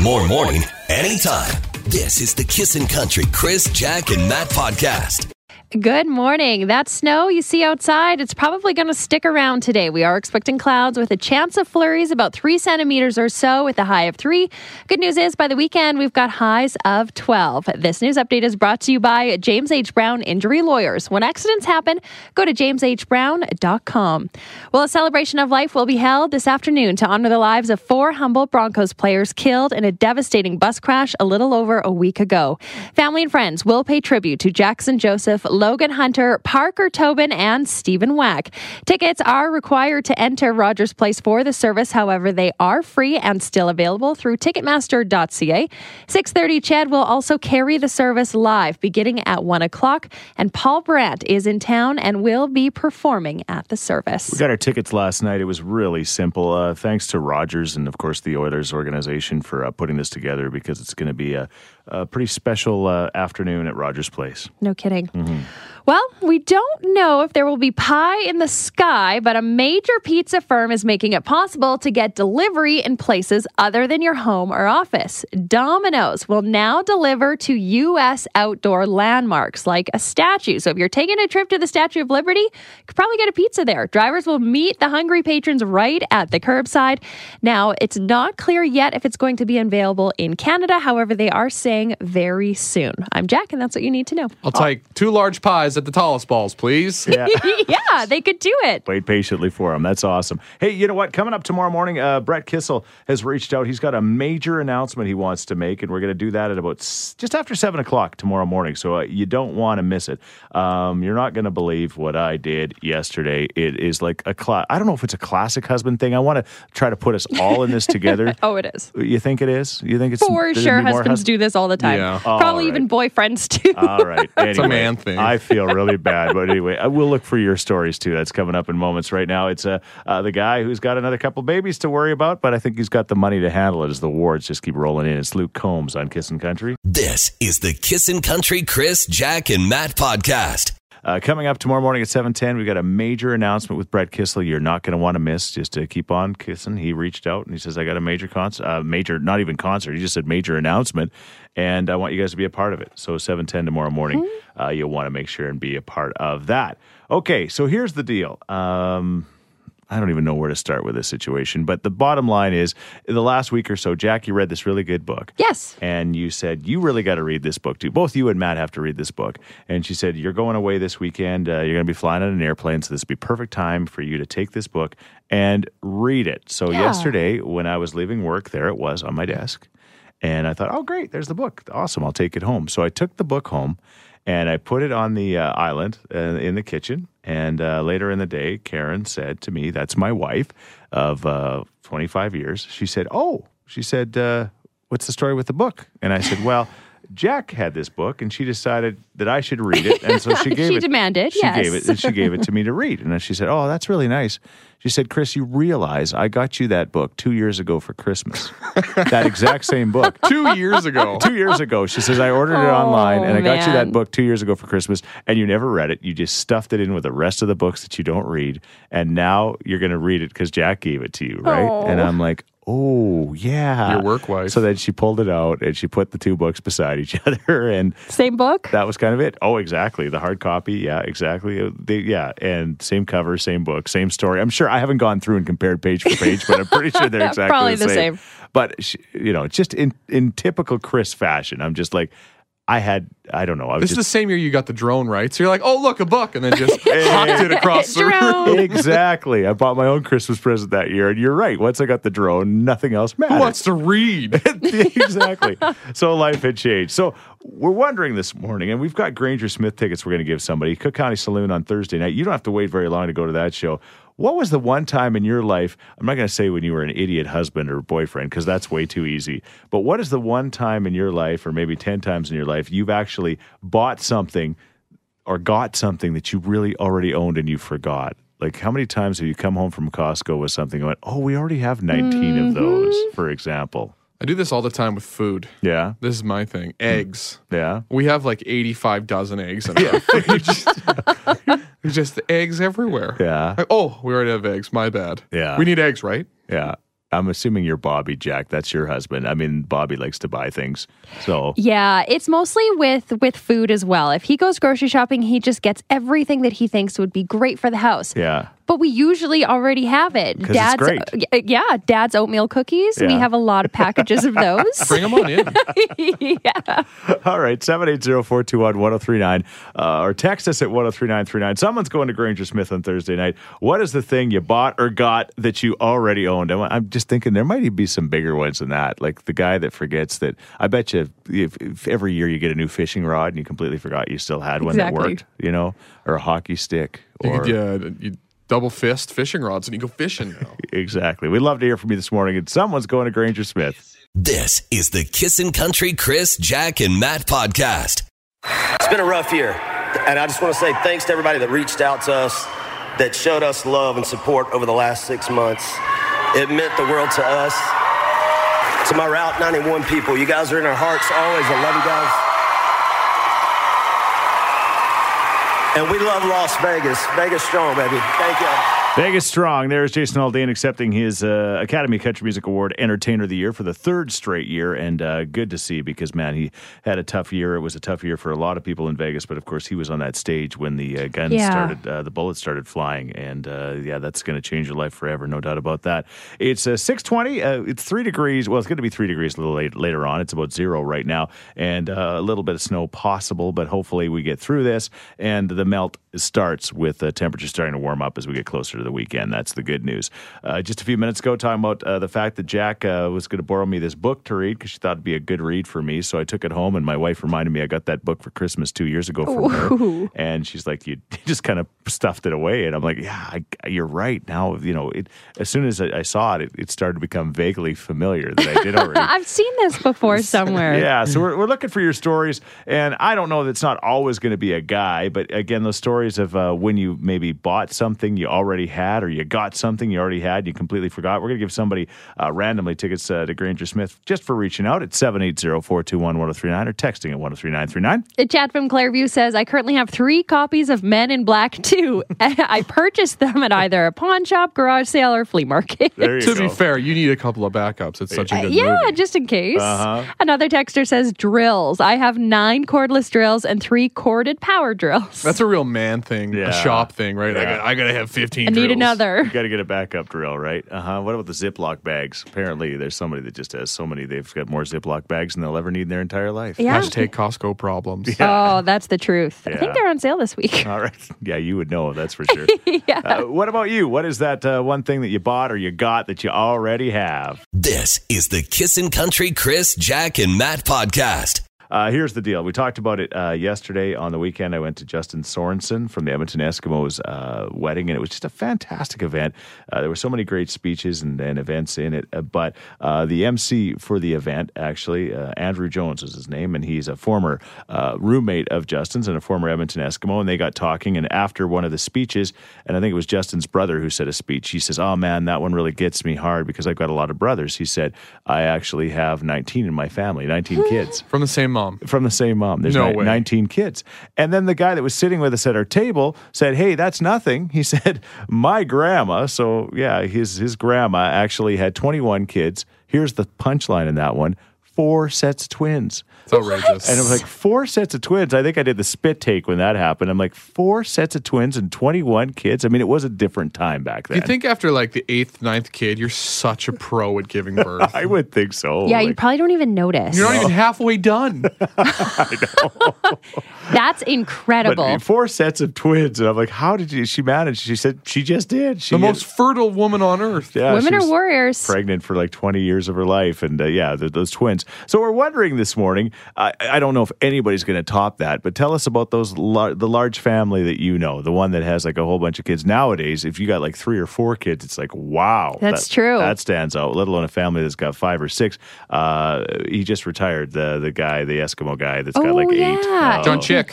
More morning, anytime. This is the Kissin' Country Chris, Jack, and Matt podcast. Good morning. That snow you see outside, it's probably going to stick around today. We are expecting clouds with a chance of flurries about 3 centimeters or so with a high of 3. Good news is by the weekend, we've got highs of 12. This news update is brought to you by James H. Brown Injury Lawyers. When accidents happen, go to jameshbrown.com. Well, a celebration of life will be held this afternoon to honor the lives of 4 Humboldt Broncos players killed in a devastating bus crash a little over a week ago. Family and friends will pay tribute to Jackson Joseph Logan Hunter, Parker Tobin, and Stephen Wack. Tickets are required to enter Rogers Place for the service. However, they are free and still available through Ticketmaster.ca. 6:30 CHED will also carry the service live beginning at 1 o'clock. And Paul Brandt is in town and will be performing at the service. We got our tickets last night. It was really simple. Thanks to Rogers and, of course, the Oilers organization for putting this together, because it's going to be a pretty special afternoon at Rogers Place. No kidding. Mm-hmm. Well, we don't know if there will be pie in the sky, but a major pizza firm is making it possible to get delivery in places other than your home or office. Domino's will now deliver to U.S. outdoor landmarks like a statue. So if you're taking a trip to the Statue of Liberty, you could probably get a pizza there. Drivers will meet the hungry patrons right at the curbside. Now, it's not clear yet if it's going to be available in Canada. However, they are saying very soon. I'm Jack, and that's what you need to know. I'll take 2 large pies at the tallest balls, please. Yeah. Yeah, they could do it. Wait patiently for them. That's awesome. Hey, you know what? Coming up tomorrow morning, Brett Kissel has reached out. He's got a major announcement he wants to make, and we're going to do that at about just after 7 o'clock tomorrow morning, so you don't want to miss it. You're not going to believe what I did yesterday. It is like I don't know if it's a classic husband thing. I want to try to put us all in this together. Oh, it is. You think it is? You think it's for sure husbands do this all the time. Yeah. Probably right. Even boyfriends, too. All right. Anyway, it's a man thing. I feel really bad. But anyway, I will look for your stories, too. That's coming up in moments. Right now, it's the guy who's got another couple babies to worry about, but I think he's got the money to handle it as the awards just keep rolling in. It's Luke Combs on Kissin' Country. This is the Kissin' Country Chris, Jack, and Matt podcast. Coming up tomorrow morning at 7:10, we've got a major announcement with Brett Kissel. You're not going to want to miss. Just keep on kissing. He reached out and he says, I got a major concert, not even concert. He just said major announcement, and I want you guys to be a part of it. So 7:10 tomorrow morning, you'll want to make sure and be a part of that. Okay, so here's the deal. I don't even know where to start with this situation, but the bottom line is, the last week or so, Jack, you read this really good book. Yes. And you said, you really got to read this book too. Both you and Matt have to read this book. And she said, you're going away this weekend. You're going to be flying on an airplane, so this would be perfect time for you to take this book and read it. So yesterday, when I was leaving work, there it was on my desk. And I thought, oh, great, there's the book. Awesome, I'll take it home. So I took the book home. And I put it on the island in the kitchen. And later in the day, Karen said to me, that's my wife of 25 years. She said, what's the story with the book? And I said, well, Jack had this book, and she decided that I should read it. And so she gave she gave it to me to read. And then she said, oh, that's really nice. She said, Chris, you realize I got you that book 2 years ago for Christmas. That exact same book. 2 years ago. 2 years ago. She says, I ordered it online, and I got you that book 2 years ago for Christmas, and you never read it. You just stuffed it in with the rest of the books that you don't read, and now you're going to read it because Jack gave it to you, right? Oh. And I'm like, oh, yeah. Your work wife. So then she pulled it out, and she put the two books beside each other. And same book? That was kind of it. Oh, exactly. The hard copy. Yeah, exactly. And same cover, same book, same story. I'm sure. I haven't gone through and compared page for page, but I'm pretty sure they're exactly probably the same. But, you know, just in typical Chris fashion, I'm just like, I don't know. This is the same year you got the drone, right? So you're like, oh, look, a book, and then just hopped it across the room. Exactly. I bought my own Christmas present that year, and you're right. Once I got the drone, nothing else mattered. Who wants to read? Exactly. So life had changed. So we're wondering this morning, and we've got Granger Smith tickets we're going to give somebody. Cook County Saloon on Thursday night. You don't have to wait very long to go to that show. What was the one time in your life, I'm not going to say when you were an idiot husband or boyfriend, because that's way too easy, but what is the one time in your life, or maybe 10 times in your life, you've actually bought something or got something that you really already owned and you forgot? Like, how many times have you come home from Costco with something and went, oh, we already have 19 of those, for example? I do this all the time with food. Yeah. This is my thing. Eggs. Yeah. We have like 85 dozen eggs in our fridge. There's just eggs everywhere. Yeah. Like, oh, we already have eggs. My bad. Yeah. We need eggs, right? Yeah. I'm assuming you're Bobby, Jack. That's your husband. I mean, Bobby likes to buy things. So yeah, it's mostly with food as well. If he goes grocery shopping, he just gets everything that he thinks would be great for the house. Yeah. But we usually already have it. Dad's, it's great. Yeah, Dad's oatmeal cookies. Yeah. We have a lot of packages of those. Bring them on in. Yeah. All right, 780-421-1039. Or text us at 103939. Someone's going to Granger Smith on Thursday night. What is the thing you bought or got that you already owned? I'm just thinking there might even be some bigger ones than that. Like the guy that forgets that. I bet you if every year you get a new fishing rod and you completely forgot you still had one that worked, you know, or a hockey stick. Double fist fishing rods, and you go fishing now. Exactly. We'd love to hear from you this morning, and someone's going to Granger Smith. This is the Kissin' Country Chris, Jack, and Matt podcast. It's been a rough year, and I just want to say thanks to everybody that reached out to us, that showed us love and support over the last 6 months. It meant the world to us. To my Route 91 people, you guys are in our hearts always. I love you guys. And we love Las Vegas. Vegas Strong, baby. Thank you. Vegas Strong. There's Jason Aldean accepting his Academy of Country Music Award Entertainer of the Year for the third straight year. And good to see because, man, he had a tough year. It was a tough year for a lot of people in Vegas. But, of course, he was on that stage when the guns started, the bullets started flying. And, yeah, that's going to change your life forever. No doubt about that. It's 6:20. It's 3 degrees. Well, it's going to be 3 degrees a little later on. It's about zero right now. And a little bit of snow possible. But hopefully we get through this. And the melt starts with the temperature starting to warm up as we get closer to the weekend. That's the good news. Just a few minutes ago, talking about the fact that Jack was going to borrow me this book to read because she thought it'd be a good read for me. So I took it home, and my wife reminded me I got that book for Christmas 2 years ago from her. And she's like, "You just kind of stuffed it away." And I'm like, "Yeah, you're right." Now, you know, as soon as I saw it, it started to become vaguely familiar that I did already. I've seen this before somewhere. Yeah. So we're looking for your stories, and I don't know that it's not always going to be a guy, but again, those stories of when you maybe bought something you already had, or you got something you already had, you completely forgot. We're going to give somebody randomly tickets to Granger Smith just for reaching out at 780-421-1039 or texting at 103939. A chat from Clairview says, I currently have 3 copies of Men in Black 2. I purchased them at either a pawn shop, garage sale, or flea market. To be fair, you need a couple of backups. It's such a good movie. Yeah, just in case. Uh-huh. Another texter says, drills. I have 9 cordless drills and 3 corded power drills. That's a real man thing, a shop thing, right? Yeah. I got to have 15 drills. I need another. You got to get a backup drill, right? Uh-huh. What about the Ziploc bags? Apparently, there's somebody that just has so many, they've got more Ziploc bags than they'll ever need in their entire life. Yeah. Hashtag Costco problems. Yeah. Oh, that's the truth. Yeah. I think they're on sale this week. All right. Yeah, you would know, that's for sure. Yeah. What about you? What is that one thing that you bought or you got that you already have? This is the Kissin' Country Chris, Jack, and Matt podcast. Here's the deal. We talked about it yesterday on the weekend. I went to Justin Sorensen from the Edmonton Eskimos wedding, and it was just a fantastic event. There were so many great speeches and events in it, but the MC for the event, actually, Andrew Jones is his name, and he's a former roommate of Justin's and a former Edmonton Eskimo, and they got talking, and after one of the speeches, and I think it was Justin's brother who said a speech, he says, oh man, that one really gets me hard because I've got a lot of brothers. He said, I actually have 19 in my family, 19 kids. From the same mom. From the same mom. There's 19 kids. And then the guy that was sitting with us at our table said, hey, that's nothing. He said, my grandma, so yeah, his grandma actually had 21 kids. Here's the punchline in that one. 4 sets of twins. It's outrageous. And I was like, 4 sets of twins? I think I did the spit take when that happened. I'm like, 4 sets of twins and 21 kids? I mean, it was a different time back then. You think after like the 8th, 9th kid, you're such a pro at giving birth. I would think so. Yeah, like, you probably don't even notice. You're not even halfway done. I know. That's incredible. But 4 sets of twins. And I'm like, how did she manage? She said, she just did. She most fertile woman on earth. Yeah, women are warriors. Pregnant for like 20 years of her life. And those twins. So we're wondering this morning, I don't know if anybody's going to top that, but tell us about those the large family that you know, the one that has like a whole bunch of kids. Nowadays, if you got like 3 or 4 kids, it's like, wow. That's true. That stands out, let alone a family that's got 5 or 6. He just retired, the guy, the Eskimo guy that's got like 8.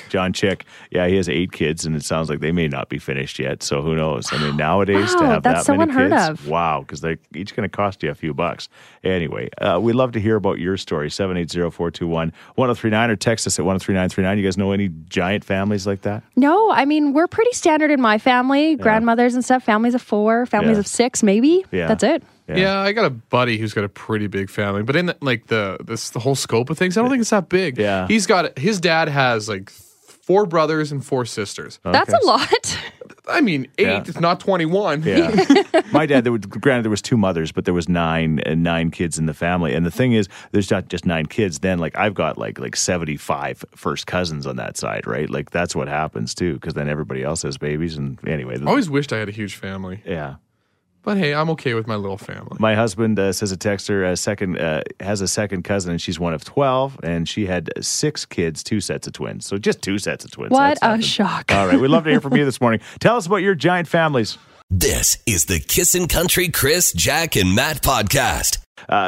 John Chick. Yeah, he has 8 kids, and it sounds like they may not be finished yet, so who knows? I mean, nowadays to have that many kids, wow, because they're each going to cost you a few bucks. Anyway, we'd love to hear about your story, 780-421-1039, or text us at 103939. You guys know any giant families like that? No, I mean, we're pretty standard in my family. Grandmothers and stuff, families of 4, families of 6 maybe. Yeah. That's it. Yeah, I got a buddy who's got a pretty big family, but in the whole scope of things, I don't think it's that big. Yeah, his dad has like 4 brothers and 4 sisters. Okay. That's a lot. I mean, 8, if not 21. Yeah. My dad, there was 2 mothers, but there was 9 kids in the family. And the thing is, there's not just 9 kids. Then, I've got, 75 first cousins on that side, right? That's what happens, too, because then everybody else has babies. And anyway. I always wished I had a huge family. Yeah. But hey, I'm okay with my little family. My husband, says a texter, has a second cousin, and she's one of 12, and she had 6 kids, 2 sets of twins. So just 2 sets of twins. What a shock. All right, we'd love to hear from you this morning. Tell us about your giant families. This is the Kissin' Country Chris, Jack, and Matt podcast.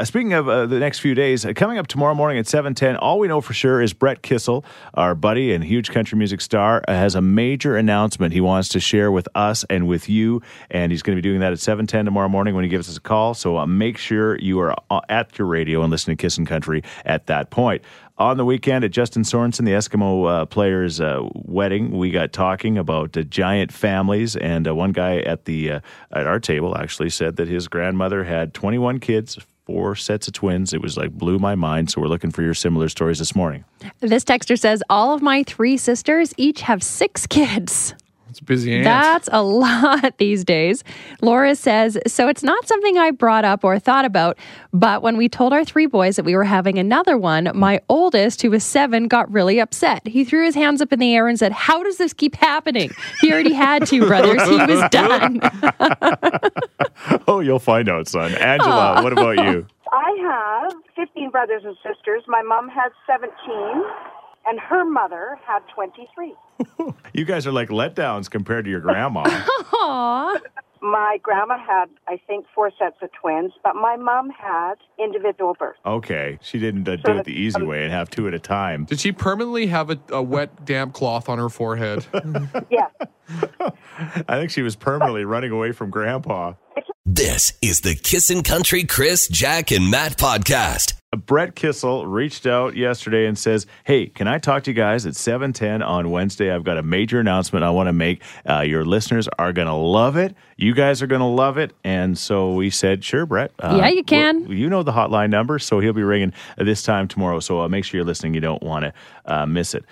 Speaking of the next few days, coming up tomorrow morning at 7:10, all we know for sure is Brett Kissel, our buddy and huge country music star, has a major announcement he wants to share with us and with you, and he's going to be doing that at 7:10 tomorrow morning when he gives us a call, so make sure you are at your radio and listen to Kissin' Country at that point. On the weekend at Justin Sorensen, the Eskimo player's wedding, we got talking about giant families, and one guy at our table actually said that his grandmother had 21 kids, 4 sets of twins. It was blew my mind, so we're looking for your similar stories this morning. This texter says, all of my 3 sisters each have 6 kids. That's busy aunt. That's a lot these days. Laura says, so it's not something I brought up or thought about, but when we told our 3 boys that we were having another one, my oldest, who was 7, got really upset. He threw his hands up in the air and said, how does this keep happening? He already had 2 brothers. He was done. Oh, you'll find out, son. Angela, what about you? I have 15 brothers and sisters. My mom has 17. And her mother had 23. You guys are like letdowns compared to your grandma. Aww. My grandma had, I think, 4 sets of twins, but my mom had individual births. Okay. She didn't do it the easy way and have 2 at a time. Did she permanently have a wet, damp cloth on her forehead? Yes. I think she was permanently running away from Grandpa. This is the Kissin' Country Chris, Jack, and Matt podcast. Brett Kissel reached out yesterday and says, hey, can I talk to you guys at 7:10 on Wednesday? I've got a major announcement I want to make. Your listeners are going to love it. You guys are going to love it. And so we said, sure, Brett. Yeah, you can. You know the hotline number, so he'll be ringing this time tomorrow. So make sure you're listening. You don't want to miss it.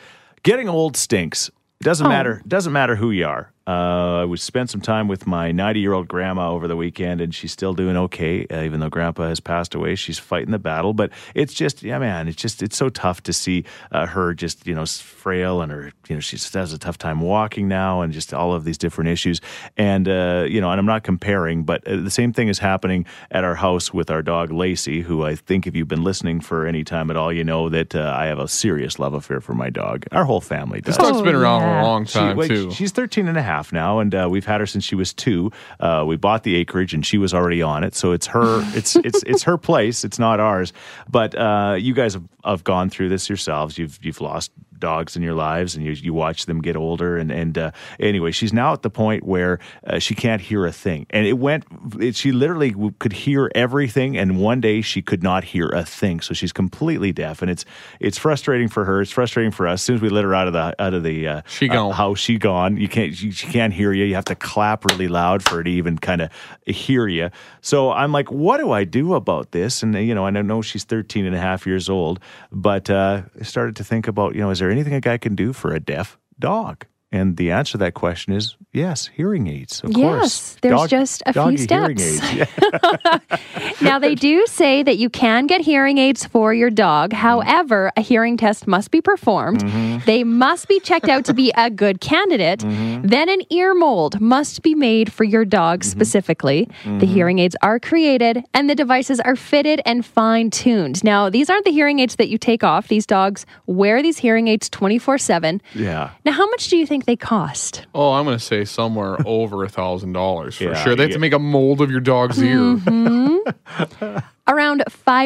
Getting old stinks. Doesn't matter who you are. I spent some time with my 90-year-old grandma over the weekend, and she's still doing okay, even though Grandpa has passed away. She's fighting the battle, but it's just, it's so tough to see her just, frail, and her, she just has a tough time walking now, and just all of these different issues. And, and I'm not comparing, but the same thing is happening at our house with our dog, Lacey, who I think if you've been listening for any time at all, you know that I have a serious love affair for my dog. Our whole family does. This dog's been around a long time, too. She's 13 and a half. Now, and we've had her since she was 2. We bought the acreage, and she was already on it, so it's her. It's her place. It's not ours. But you guys have gone through this yourselves. You've lost dogs in your lives, and you watch them get older. And anyway, she's now at the point where she can't hear a thing. And she literally could hear everything, and one day she could not hear a thing. So she's completely deaf, and it's frustrating for her. It's frustrating for us. As soon as we let her out of the house, she gone. She can't hear you. You have to clap really loud for her to even kind of hear you. So I'm like, what do I do about this? And I know she's 13 and a half years old, but I started to think about, is there anything a guy can do for a deaf dog? And the answer to that question is yes, hearing aids, of course. Yes, there's just a few steps. Yeah. Now, they do say that you can get hearing aids for your dog. However, a hearing test must be performed. Mm-hmm. They must be checked out to be a good candidate. Mm-hmm. Then an ear mold must be made for your dog specifically. Mm-hmm. The hearing aids are created, and the devices are fitted and fine-tuned. Now, these aren't the hearing aids that you take off. These dogs wear these hearing aids 24/7. Yeah. Now, how much do you think they cost? Oh, I'm going to say somewhere over $1,000 for sure. They have to make a mold of your dog's ear. Mm-hmm. around $5,000.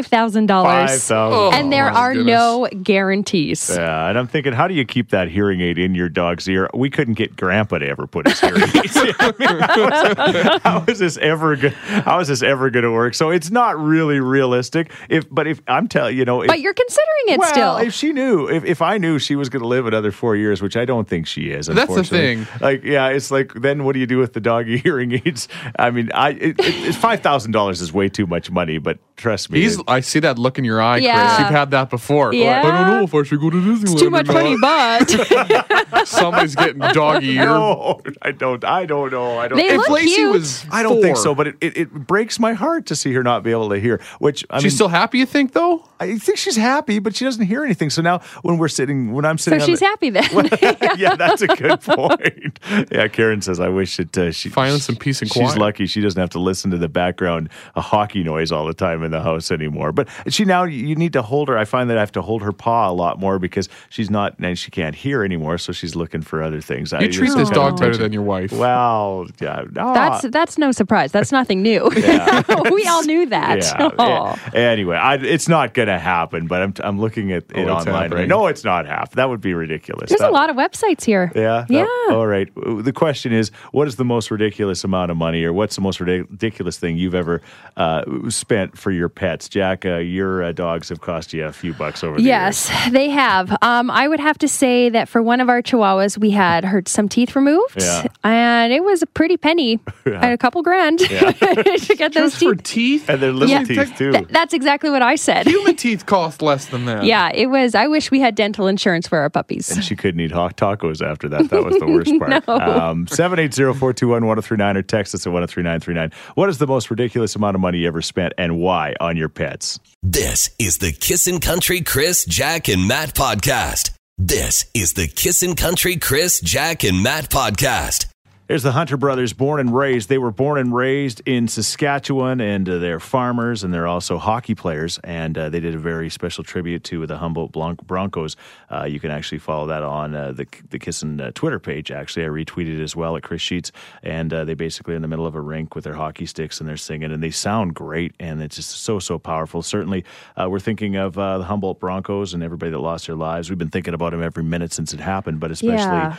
$5,000. And there are no guarantees. Yeah, and I'm thinking, how do you keep that hearing aid in your dog's ear? We couldn't get Grandpa to ever put his hearing aids in. I mean, how is this ever going to work? So it's not really realistic. But if I'm telling you, know, but you're considering it still. If she knew, if I knew she was going to live another 4 years, which I don't think she is. That's the thing. Like, yeah, it's like then what do you do with the doggy hearing aids? I mean, it's $5,000 is way too much money, but. Trust me. I see that look in your eye, yeah. Chris. You've had that before. Yeah. I don't know if I should go to Disneyland. It's too much money, but... Somebody's getting doggy ear. No, I don't know. If Lacey cute. Was I don't four. Think so, but it breaks my heart to see her not be able to hear. Which I mean, she's still happy, you think, though? I think she's happy, but she doesn't hear anything. So now when I'm sitting... So she's happy then. Well, yeah, that's a good point. Yeah, Karen says, I wish it... Finally, some peace and quiet. She's lucky she doesn't have to listen to the background hockey noise all the time in the house anymore. But you need to hold her. I find that I have to hold her paw a lot more because she can't hear anymore, so she's looking for other things. You treat this dog better than your wife. Well, yeah. Oh. That's no surprise. That's nothing new. Yeah. We all knew that. Yeah. Oh. Anyway, it's not going to happen, but I'm looking at it online. Right? No, it's not half. That would be ridiculous. There's a lot of websites here. Yeah? Yeah. All right. The question is, what is the most ridiculous amount of money, or what's the most ridiculous thing you've ever spent for your pets? Jack, your dogs have cost you a few bucks over the years. Yes, they have. I would have to say that for one of our Chihuahuas, we had some teeth removed, and it was a pretty penny, a couple grand to get those teeth. Just for teeth? And they're little teeth, too. That's exactly what I said. Human teeth cost less than that. Yeah, it was. I wish we had dental insurance for our puppies. And she couldn't eat hot tacos after that. That was the worst part. No. 780-421-1039 or text us at 103939. What is the most ridiculous amount of money you ever spent, and why, on your pets? This is the Kissin' Country Chris, Jack, and Matt podcast. There's the Hunter brothers, born and raised. They were born and raised in Saskatchewan, and they're farmers, and they're also hockey players, and they did a very special tribute to the Humboldt Broncos. You can actually follow that on the Kissin' Twitter page, actually. I retweeted it as well at Chris Sheets, and they basically in the middle of a rink with their hockey sticks, and they're singing, and they sound great, and it's just so, so powerful. Certainly, we're thinking of the Humboldt Broncos and everybody that lost their lives. We've been thinking about them every minute since it happened, but especially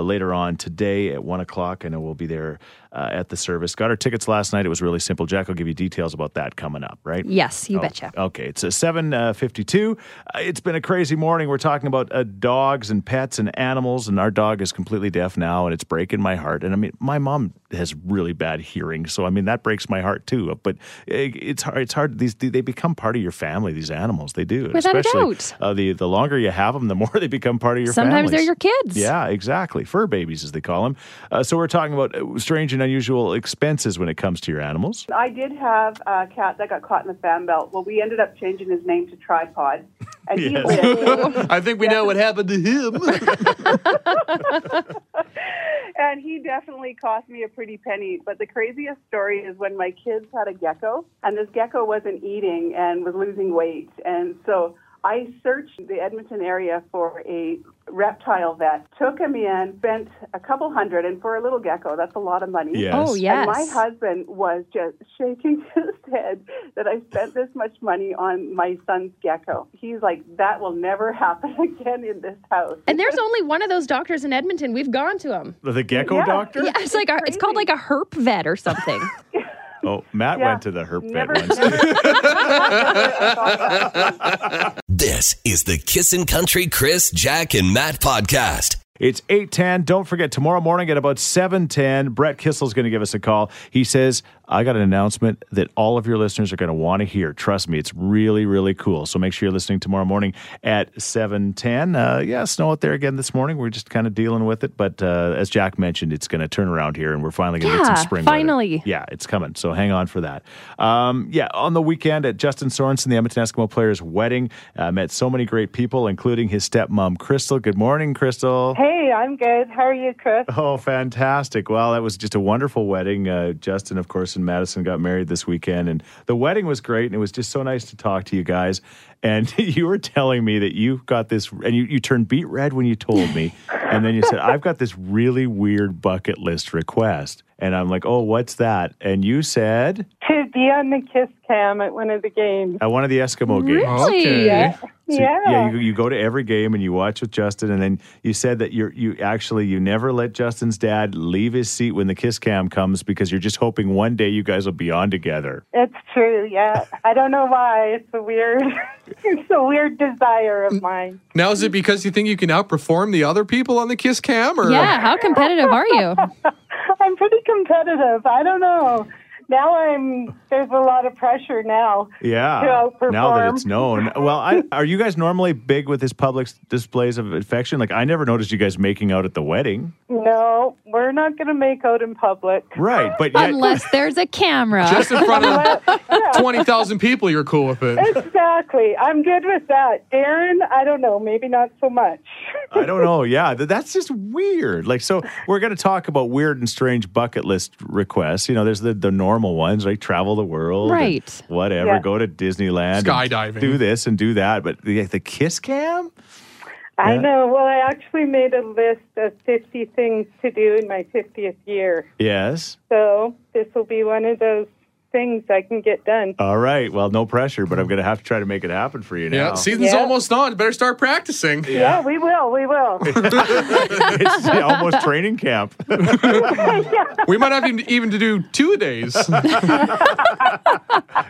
later on today at 1 o'clock, and we'll be there at the service. Got our tickets last night. It was really simple. Jack will give you details about that coming up, right? Yes, betcha. Okay, it's 7:52. It's been a crazy morning. We're talking about dogs and pets and animals, and our dog is completely deaf now, and it's breaking my heart. And I mean, my mom has really bad hearing, so I mean, that breaks my heart too. But it's hard. They become part of your family, these animals. They do. Without especially, a doubt. The longer you have them, the more they become part of your family. Sometimes they're your kids. Yeah, exactly. Fur babies, as they call them. So we're talking about strange and unusual expenses when it comes to your animals. I did have a cat that got caught in the fan belt. Well, we ended up changing his name to Tripod. And I think we know what happened to him. And he definitely cost me a pretty penny. But the craziest story is when my kids had a gecko, and this gecko wasn't eating and was losing weight. And so I searched the Edmonton area for a reptile vet, took him in, spent a couple hundred, and for a little gecko, that's a lot of money. Yes. Oh, yes. And my husband was just shaking his head that I spent this much money on my son's gecko. He's like, that will never happen again in this house. And there's only one of those doctors in Edmonton. We've gone to him. The gecko doctor? Yeah, it's called like a herp vet or something. Oh, Matt went to the herp vet once. This is the Kissin' Country Chris, Jack, and Matt podcast. It's 8:10. Don't forget, tomorrow morning at about 7:10, Brett Kissel is going to give us a call. He says, I got an announcement that all of your listeners are going to want to hear. Trust me, it's really, really cool. So make sure you're listening tomorrow morning at 7:10. Snow out there again this morning. We're just kind of dealing with it. But as Jack mentioned, it's going to turn around here, and we're finally going to get some spring weather. Yeah, it's coming. So hang on for that. On the weekend at Justin Sorensen, the Edmonton Eskimo player's wedding, met so many great people, including his stepmom, Crystal. Good morning, Crystal. Hey, I'm good. How are you, Chris? Oh, fantastic. Well, that was just a wonderful wedding. Justin, of course, and Madison got married this weekend, and the wedding was great, and it was just so nice to talk to you guys. And you were telling me that you got this, and you turned beet red when you told me, and then you said, I've got this really weird bucket list request. And I'm like, oh, what's that? And you said? To be on the Kiss Cam at one of the games. At one of the Eskimo games. Really? Okay. Yeah. So, you go to every game and you watch with Justin, and then you said that you never let Justin's dad leave his seat when the Kiss Cam comes because you're just hoping one day you guys will be on together. It's true, yeah. I don't know why. It's a weird desire of mine. Now, is it because you think you can outperform the other people on the Kiss Cam? Or? Yeah, how competitive are you? I'm pretty competitive. I don't know. Now there's a lot of pressure now. Yeah, to outperform. Now that it's known. Well, are you guys normally big with this public displays of affection? Like, I never noticed you guys making out at the wedding. No, we're not going to make out in public. Right, but unless there's a camera. Just in front of 20,000 people, you're cool with it. Exactly. I'm good with that. Darren, I don't know, maybe not so much. I don't know, yeah. That's just weird. Like, so we're going to talk about weird and strange bucket list requests. You know, there's the normal ones, right? Travel the world. Right. Whatever. Yeah. Go to Disneyland. Skydiving. Do this and do that. But the Kiss Cam? I know. Well, I actually made a list of 50 things to do in my 50th year. Yes. So this will be one of those things I can get done. All right. Well, no pressure, but I'm going to have to try to make it happen for you now. Yeah, season's almost on. Better start practicing. Yeah, we will. It's almost training camp. We might have even to do 2 days.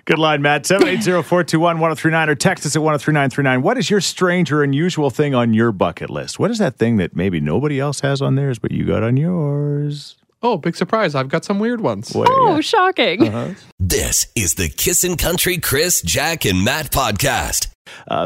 Good line, Matt. 780-421-1039 or text us at 103939. What is your strange or unusual thing on your bucket list? What is that thing that maybe nobody else has on theirs, but you got on yours? Oh, big surprise. I've got some weird ones. Oh, yeah. Shocking. Uh-huh. This is the Kissin' Country Chris, Jack, and Matt podcast.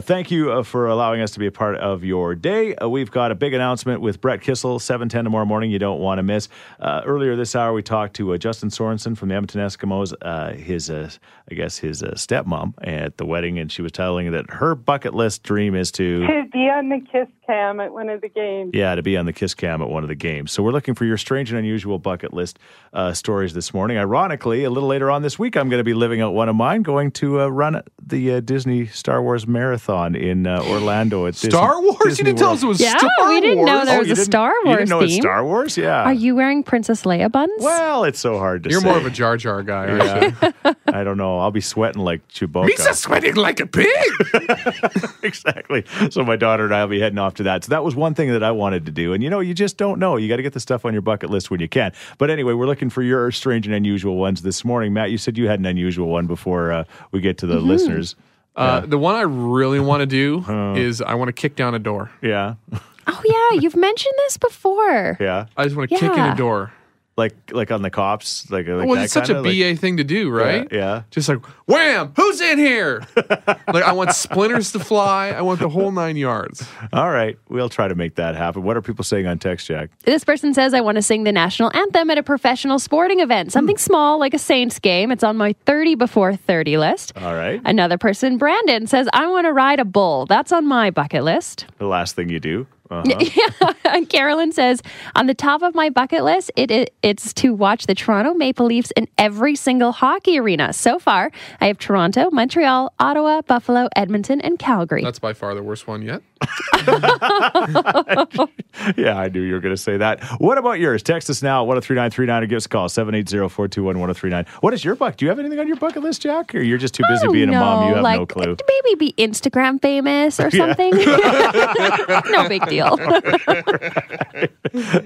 Thank you for allowing us to be a part of your day. We've got a big announcement with Brett Kissel, 7:10 tomorrow morning. You don't want to miss. Earlier this hour, we talked to Justin Sorensen from the Edmonton Eskimos, his stepmom at the wedding, and she was telling that her bucket list dream is to be on the Kiss Cam at one of the games. Yeah, to be on the Kiss Cam at one of the games. So we're looking for your strange and unusual bucket list stories this morning. Ironically, a little later on this week, I'm going to be living out one of mine, going to run the Disney Star Wars Marathon in Orlando at Disney World. Star Wars? Disney you didn't World. Tell us it was Star Wars. Yeah, we didn't know there was a Star Wars theme. You didn't know it's Star Wars? Yeah. Are you wearing Princess Leia buns? Well, it's so hard to say. You're more of a Jar Jar guy, aren't you? I don't know. I'll be sweating like Chewbacca. Me's sweating like a pig! Exactly. So my daughter and I will be heading off to that. So that was one thing that I wanted to do. And you just don't know. You got to get the stuff on your bucket list when you can. But anyway, we're looking for your strange and unusual ones this morning. Matt, you said you had an unusual one before we get to the listeners. The one I really want to do is I want to kick down a door. Yeah. Oh, yeah. You've mentioned this before. Yeah. I just want to kick in a door. Like on the cops? Like well, it's such a BA thing to do, right? Yeah. Just like, wham! Who's in here? I want splinters to fly. I want the whole 9 yards. All right. We'll try to make that happen. What are people saying on text, Jack? This person says, I want to sing the national anthem at a professional sporting event. Something small, like a Saints game. It's on my 30 before 30 list. All right. Another person, Brandon, says, I want to ride a bull. That's on my bucket list. The last thing you do. Uh-huh. Yeah. Carolyn says, on the top of my bucket list, it's to watch the Toronto Maple Leafs in every single hockey arena. So far, I have Toronto, Montreal, Ottawa, Buffalo, Edmonton, and Calgary. That's by far the worst one yet. Yeah, I knew you were going to say that. What about yours? Text us now at 103939 or give us a call, 780-421-1039. What is your bucket? Do you have anything on your bucket list, Jack? Or you're just too busy being a mom, you have no clue? Maybe be Instagram famous or something. No big deal.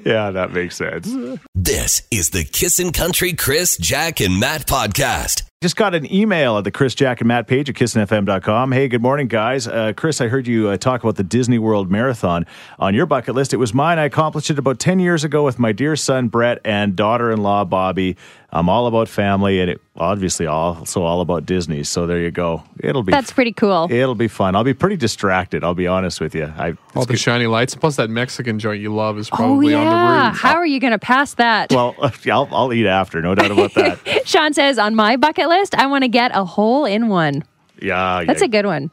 Yeah, that makes sense. This is the Kissin' Country Chris, Jack, and Matt podcast. Just got an email at the Chris, Jack, and Matt page at KissinFM.com. Hey, good morning, guys. Chris, I heard you talk about the Disney World Marathon on your bucket list. It was mine. I accomplished it about 10 years ago with my dear son, Brett, and daughter-in-law, Bobby. I'm all about family, and it obviously also all about Disney. So there you go. That's pretty cool. It'll be fun. I'll be pretty distracted, I'll be honest with you. All the shiny lights, plus that Mexican joint you love is probably on the roof. How are you going to pass that? Well, I'll eat after, no doubt about that. Sean says, on my bucket list, I want to get a hole in one. Yeah. That's a good one.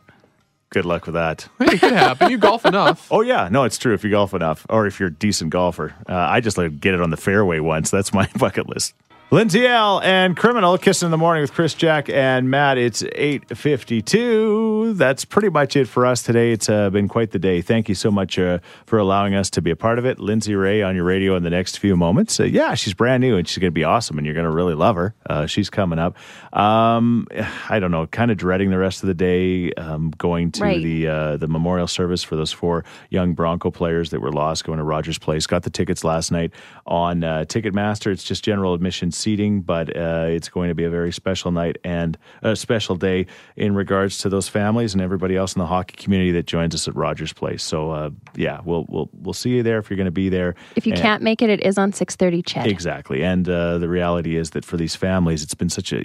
Good luck with that. Hey, it could happen. You golf enough. Oh, yeah. No, it's true if you golf enough or if you're a decent golfer. I just like to get it on the fairway once. That's my bucket list. Lindsay L. and Criminal, Kissing in the Morning with Chris, Jack, and Matt. It's 8:52. That's pretty much it for us today. It's been quite the day. Thank you so much for allowing us to be a part of it. Lindsay Ray on your radio in the next few moments. Yeah, she's brand new, and she's going to be awesome, and you're going to really love her. She's coming up. I don't know, kind of dreading the rest of the day, going to the memorial service for those four young Bronco players that were lost, going to Rogers Place. Got the tickets last night on Ticketmaster. It's just general admission seating, but it's going to be a very special night and a special day in regards to those families and everybody else in the hockey community that joins us at Rogers Place. So yeah, we'll see you there if you're going to be there. If you can't make it, it is on 6:30. Chet. Exactly, and the reality is that for these families, it's been such a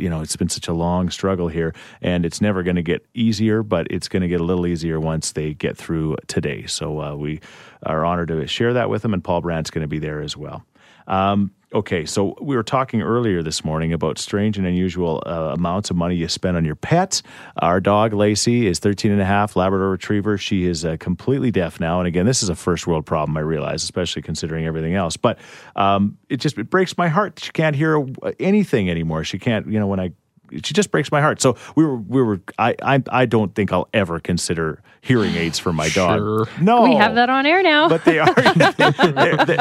long struggle here, and it's never going to get easier, but it's going to get a little easier once they get through today. So we are honored to share that with them, and Paul Brandt's going to be there as well. Okay, so we were talking earlier this morning about strange and unusual amounts of money you spend on your pets. Our dog, Lacey, is 13.5, Labrador Retriever. She is completely deaf now. And again, this is a first world problem, I realize, especially considering everything else. But it breaks my heart. She can't hear anything anymore. She can't, she just breaks my heart. So I don't think I'll ever consider hearing aids for my dog. Sure. No. We have that on air now. But they are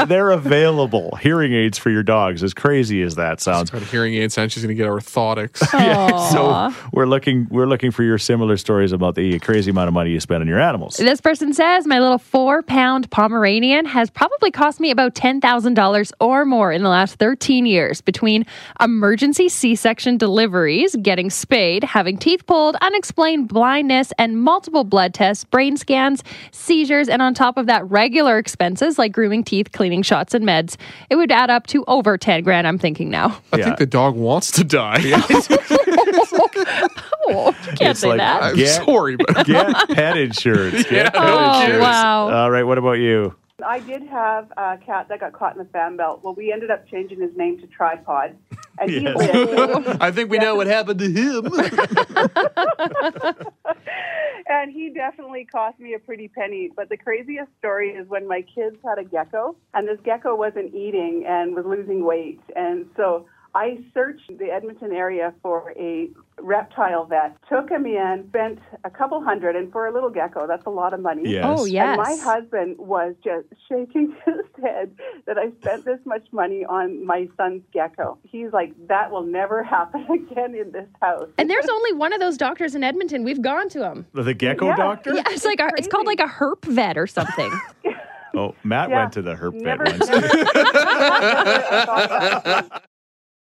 they're available. Hearing aids for your dogs, as crazy as that sounds. She's got a hearing aid sound, she's going to get orthotics. Yeah, so we're looking for your similar stories about the crazy amount of money you spend on your animals. This person says, my little 4-pound Pomeranian has probably cost me about $10,000 or more in the last 13 years between emergency C-section delivery, getting spayed, having teeth pulled, unexplained blindness, and multiple blood tests, brain scans, seizures, and on top of that, regular expenses like grooming, teeth, cleaning, shots, and meds. It would add up to over $10,000, I'm thinking now. I think the dog wants to die. Yeah. Oh, you can't say that. I'm sorry, but... Get pet insurance. Get pet insurance. Wow. All right, what about you? I did have a cat that got caught in the fan belt. Well, we ended up changing his name to Tripod. And yes. I think we know what happened to him. And he definitely cost me a pretty penny. But the craziest story is when my kids had a gecko, and this gecko wasn't eating and was losing weight. And so I searched the Edmonton area for a reptile vet, took him in, spent a couple $100, and for a little gecko, that's a lot of money. Yes. Oh, yes. And my husband was just shaking his head that I spent this much money on my son's gecko. He's like, that will never happen again in this house. And there's only one of those doctors in Edmonton. We've gone to him. The gecko doctor? Yeah, it's called like a herp vet or something. Oh, Matt went to the herp vet once. Never.